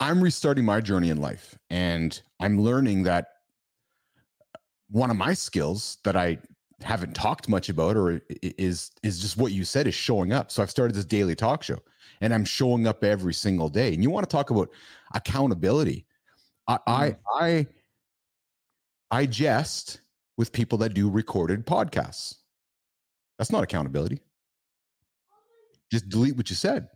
I'm restarting my journey in life, and I'm learning that one of my skills that I haven't talked much about or is just what you said, is showing up. So I've started this daily talk show, and I'm showing up every single day. And you want to talk about accountability. I jest with people that do recorded podcasts. That's not accountability. Just delete what you said.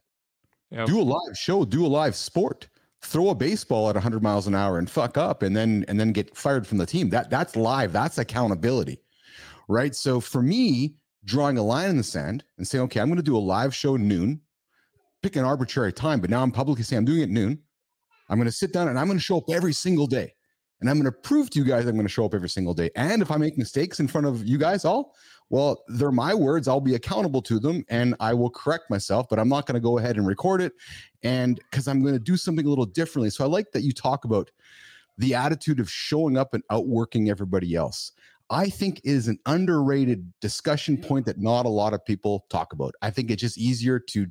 Yep. Do a live show, do a live sport, throw a baseball at 100 miles an hour and fuck up, and then get fired from the team. That's live. That's accountability, right? So for me, drawing a line in the sand and saying, okay, I'm going to do a live show noon, pick an arbitrary time, but now I'm publicly saying I'm doing it noon. I'm going to sit down and I'm going to show up every single day. And I'm going to prove to you guys I'm going to show up every single day. And if I make mistakes in front of you guys all, well, they're my words. I'll be accountable to them, and I will correct myself, but I'm not going to go ahead and record it, and because I'm going to do something a little differently. So I like that you talk about the attitude of showing up and outworking everybody else. I think is an underrated discussion point that not a lot of people talk about. I think it's just easier to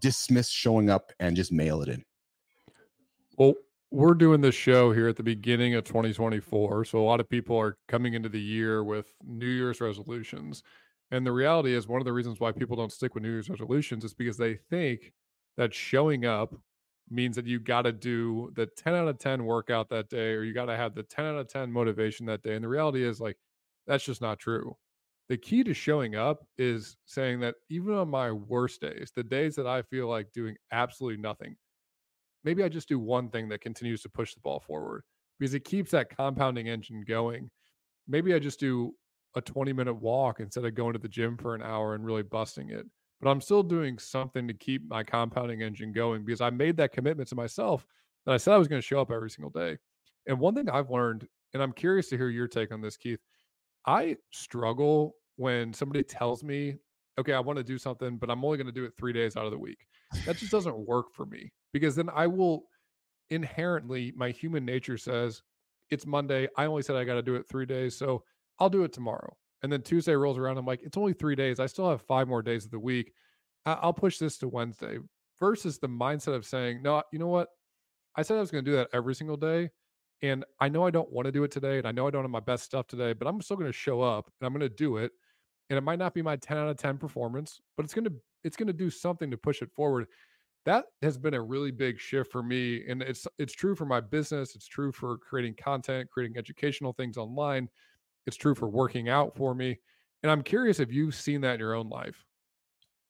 dismiss showing up and just mail it in. Well, we're doing this show here at the beginning of 2024. So a lot of people are coming into the year with New Year's resolutions. And the reality is, one of the reasons why people don't stick with New Year's resolutions is because they think that showing up means that you got to do the 10 out of 10 workout that day, or you got to have the 10 out of 10 motivation that day. And the reality is, like, that's just not true. The key to showing up is saying that even on my worst days, the days that I feel like doing absolutely nothing, maybe I just do one thing that continues to push the ball forward, because it keeps that compounding engine going. Maybe I just do a 20-minute walk instead of going to the gym for an hour and really busting it. But I'm still doing something to keep my compounding engine going, because I made that commitment to myself that I said I was going to show up every single day. And one thing I've learned, and I'm curious to hear your take on this, Keith, I struggle when somebody tells me, okay, I want to do something, but I'm only going to do it 3 days out of the week. That just doesn't work for me, because then I will inherently, my human nature says, it's Monday. I only said I got to do it 3 days, so I'll do it tomorrow. And then Tuesday rolls around. I'm like, it's only 3 days. I still have 5 more days of the week. I'll push this to Wednesday, versus the mindset of saying, no, you know what? I said I was going to do that every single day, and I know I don't want to do it today, and I know I don't have my best stuff today, but I'm still going to show up and I'm going to do it. And it might not be my 10 out of 10 performance, but it's going to do something to push it forward. That has been a really big shift for me. And it's true for my business. It's true for creating content, creating educational things online. It's true for working out for me. And I'm curious if you've seen that in your own life.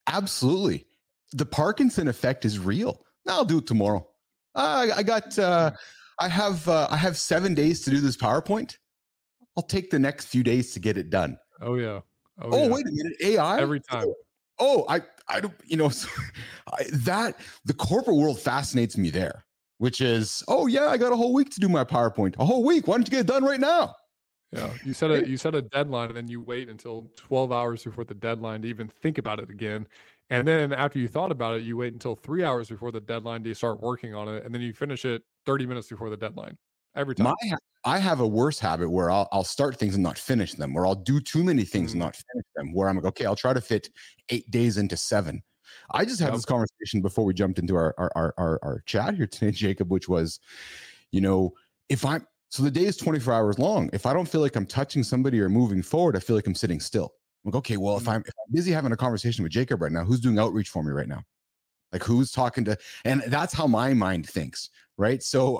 Absolutely. The Parkinson effect is real. No, I'll do it tomorrow. I have 7 days to do this PowerPoint. I'll take the next few days to get it done. Oh yeah. Oh yeah. Wait a minute. AI every time. I don't, the corporate world fascinates me there, which is, oh yeah, I got a whole week to do my PowerPoint. A whole week. Why don't you get it done right now? Yeah. You set a deadline, and then you wait until 12 hours before the deadline to even think about it again. And then after you thought about it, you wait until 3 hours before the deadline to start working on it. And then you finish it 30 minutes before the deadline. Every time. I have a worse habit where I'll start things and not finish them, or I'll do too many things and not finish them, where I'm like, okay, I'll try to fit 8 days into 7. I just had this conversation before we jumped into our chat here today, Jacob, which was, so the day is 24 hours long. If I don't feel like I'm touching somebody or moving forward, I feel like I'm sitting still. I'm like, okay, well, if I'm busy having a conversation with Jacob right now, who's doing outreach for me right now? Like, who's talking to, and that's how my mind thinks, right? So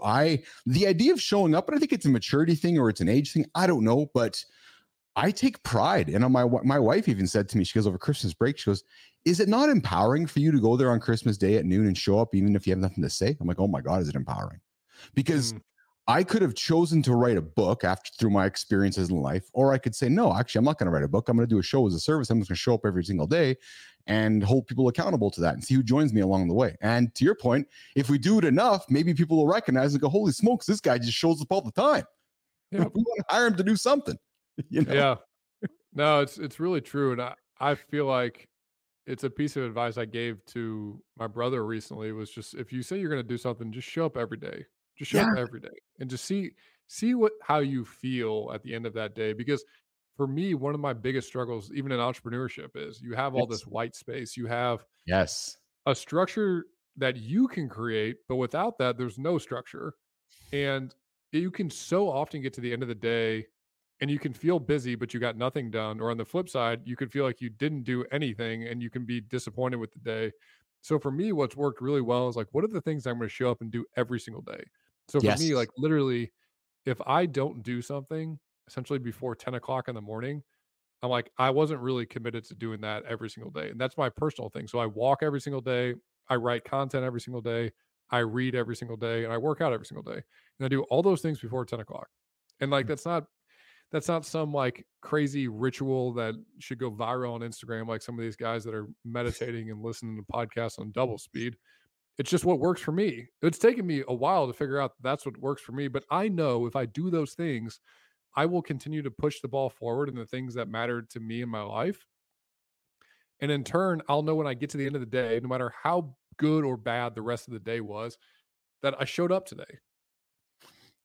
the idea of showing up, and I think it's a maturity thing or it's an age thing, I don't know, but I take pride. And my wife even said to me, she goes, over Christmas break, she goes, is it not empowering for you to go there on Christmas Day at noon and show up even if you have nothing to say? I'm like, oh my God, is it empowering? Because I could have chosen to write a book through my experiences in life, or I could say, no, actually, I'm not going to write a book. I'm going to do a show as a service. I'm just going to show up every single day and hold people accountable to that and see who joins me along the way. And to your point, if we do it enough, maybe people will recognize and go, holy smokes, this guy just shows up all the time. Yeah. We want to hire him to do something. Yeah. No, it's really true. And I feel like it's a piece of advice I gave to my brother recently, was just, if you say you're going to do something, just show up every day. Just show up every day and just see how you feel at the end of that day. Because for me, one of my biggest struggles, even in entrepreneurship, is you have all this white space. You have a structure that you can create, but without that, there's no structure. And you can so often get to the end of the day and you can feel busy, but you got nothing done. Or on the flip side, you could feel like you didn't do anything and you can be disappointed with the day. So for me, what's worked really well is like, what are the things I'm going to show up and do every single day? So for me, like literally, if I don't do something essentially before 10 o'clock in the morning, I'm like, I wasn't really committed to doing that every single day. And that's my personal thing. So I walk every single day. I write content every single day. I read every single day and I work out every single day. And I do all those things before 10 o'clock. And like, that's not some like crazy ritual that should go viral on Instagram, like some of these guys that are meditating and listening to podcasts on double speed. It's just what works for me. It's taken me a while to figure out that's what works for me. But I know if I do those things, I will continue to push the ball forward in the things that mattered to me in my life. And in turn, I'll know when I get to the end of the day, no matter how good or bad the rest of the day was, that I showed up today.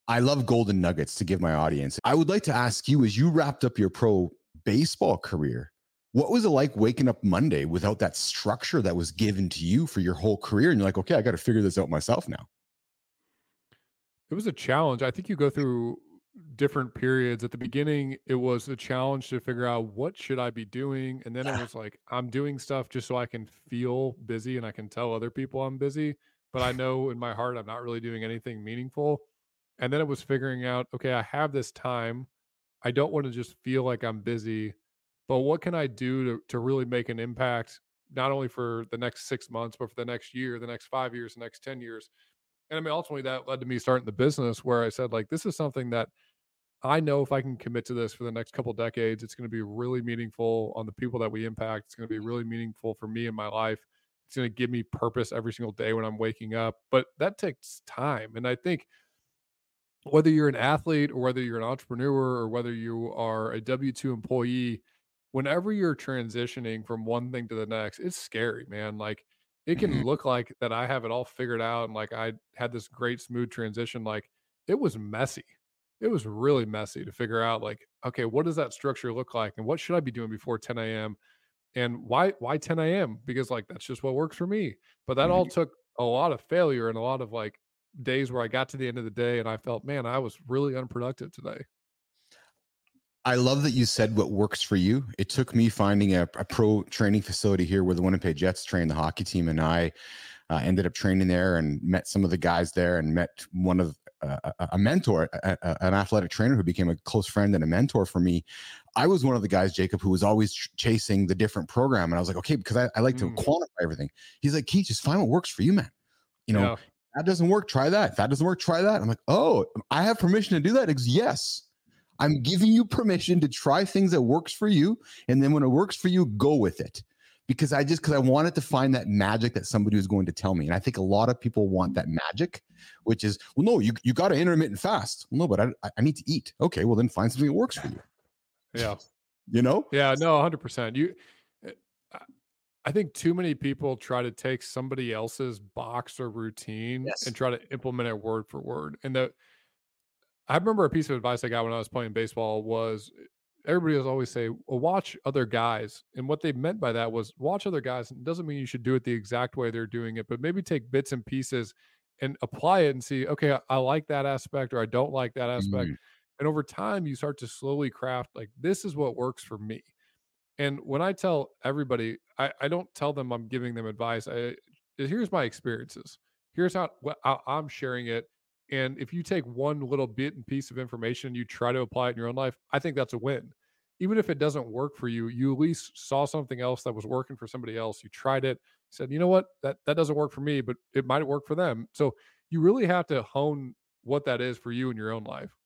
I love golden nuggets to give my audience. I would like to ask you, as you wrapped up your pro baseball career, what was it like waking up Monday without that structure that was given to you for your whole career? And you're like, okay, I got to figure this out myself now. It was a challenge. I think you go through different periods. At the beginning, it was a challenge to figure out what should I be doing. And then it was like, I'm doing stuff just so I can feel busy and I can tell other people I'm busy, but I know in my heart, I'm not really doing anything meaningful. And then it was figuring out, okay, I have this time. I don't want to just feel like I'm busy, but what can I do to really make an impact, not only for the next 6 months, but for the next year, the next 5 years, the next 10 years. And I mean, ultimately that led to me starting the business where I said, like, this is something that I know if I can commit to this for the next couple of decades, it's going to be really meaningful on the people that we impact. It's going to be really meaningful for me in my life. It's going to give me purpose every single day when I'm waking up, but that takes time. And I think whether you're an athlete or whether you're an entrepreneur or whether you are a W-2 employee, whenever you're transitioning from one thing to the next, it's scary, man. Like it can look like that I have it all figured out. And like, I had this great smooth transition. Like it was messy. It was really messy to figure out like, okay, what does that structure look like? And what should I be doing before 10 a.m.? And why 10 a.m.? Because like, that's just what works for me. But that all took a lot of failure and a lot of like, days where I got to the end of the day and I felt, man, I was really unproductive today. I love that you said what works for you. It took me finding a pro training facility here where the Winnipeg Jets trained the hockey team. And I ended up training there and met some of the guys there and met one of a mentor, an athletic trainer who became a close friend and a mentor for me. I was one of the guys, Jacob, who was always chasing the different program. And I was like, okay, because I like to quantify everything. He's like, Keith, just find what works for you, man. You know, that doesn't work, try that. If that doesn't work, try that. I'm like, oh, I have permission to do that. Yes, I'm giving you permission to try things that works for you. And then when it works for you, go with it. Because I wanted to find that magic that somebody was going to tell me. And I think a lot of people want that magic, which is, well, no, you got to intermittent fast. Well, no, but I need to eat. Okay, well, then find something that works for you. Yeah. You know? Yeah, no, 100%. I think too many people try to take somebody else's box or routine and try to implement it word for word. And I remember a piece of advice I got when I was playing baseball was everybody was always say, well, watch other guys. And what they meant by that was watch other guys. It doesn't mean you should do it the exact way they're doing it, but maybe take bits and pieces and apply it and see, okay, I like that aspect or I don't like that aspect. And over time you start to slowly craft, like, this is what works for me. And when I tell everybody, I don't tell them I'm giving them advice. Here's my experiences. Here's how I'm sharing it. And if you take one little bit and piece of information and you try to apply it in your own life, I think that's a win. Even if it doesn't work for you, you at least saw something else that was working for somebody else. You tried it, said, you know what, that doesn't work for me, but it might work for them. So you really have to hone what that is for you in your own life.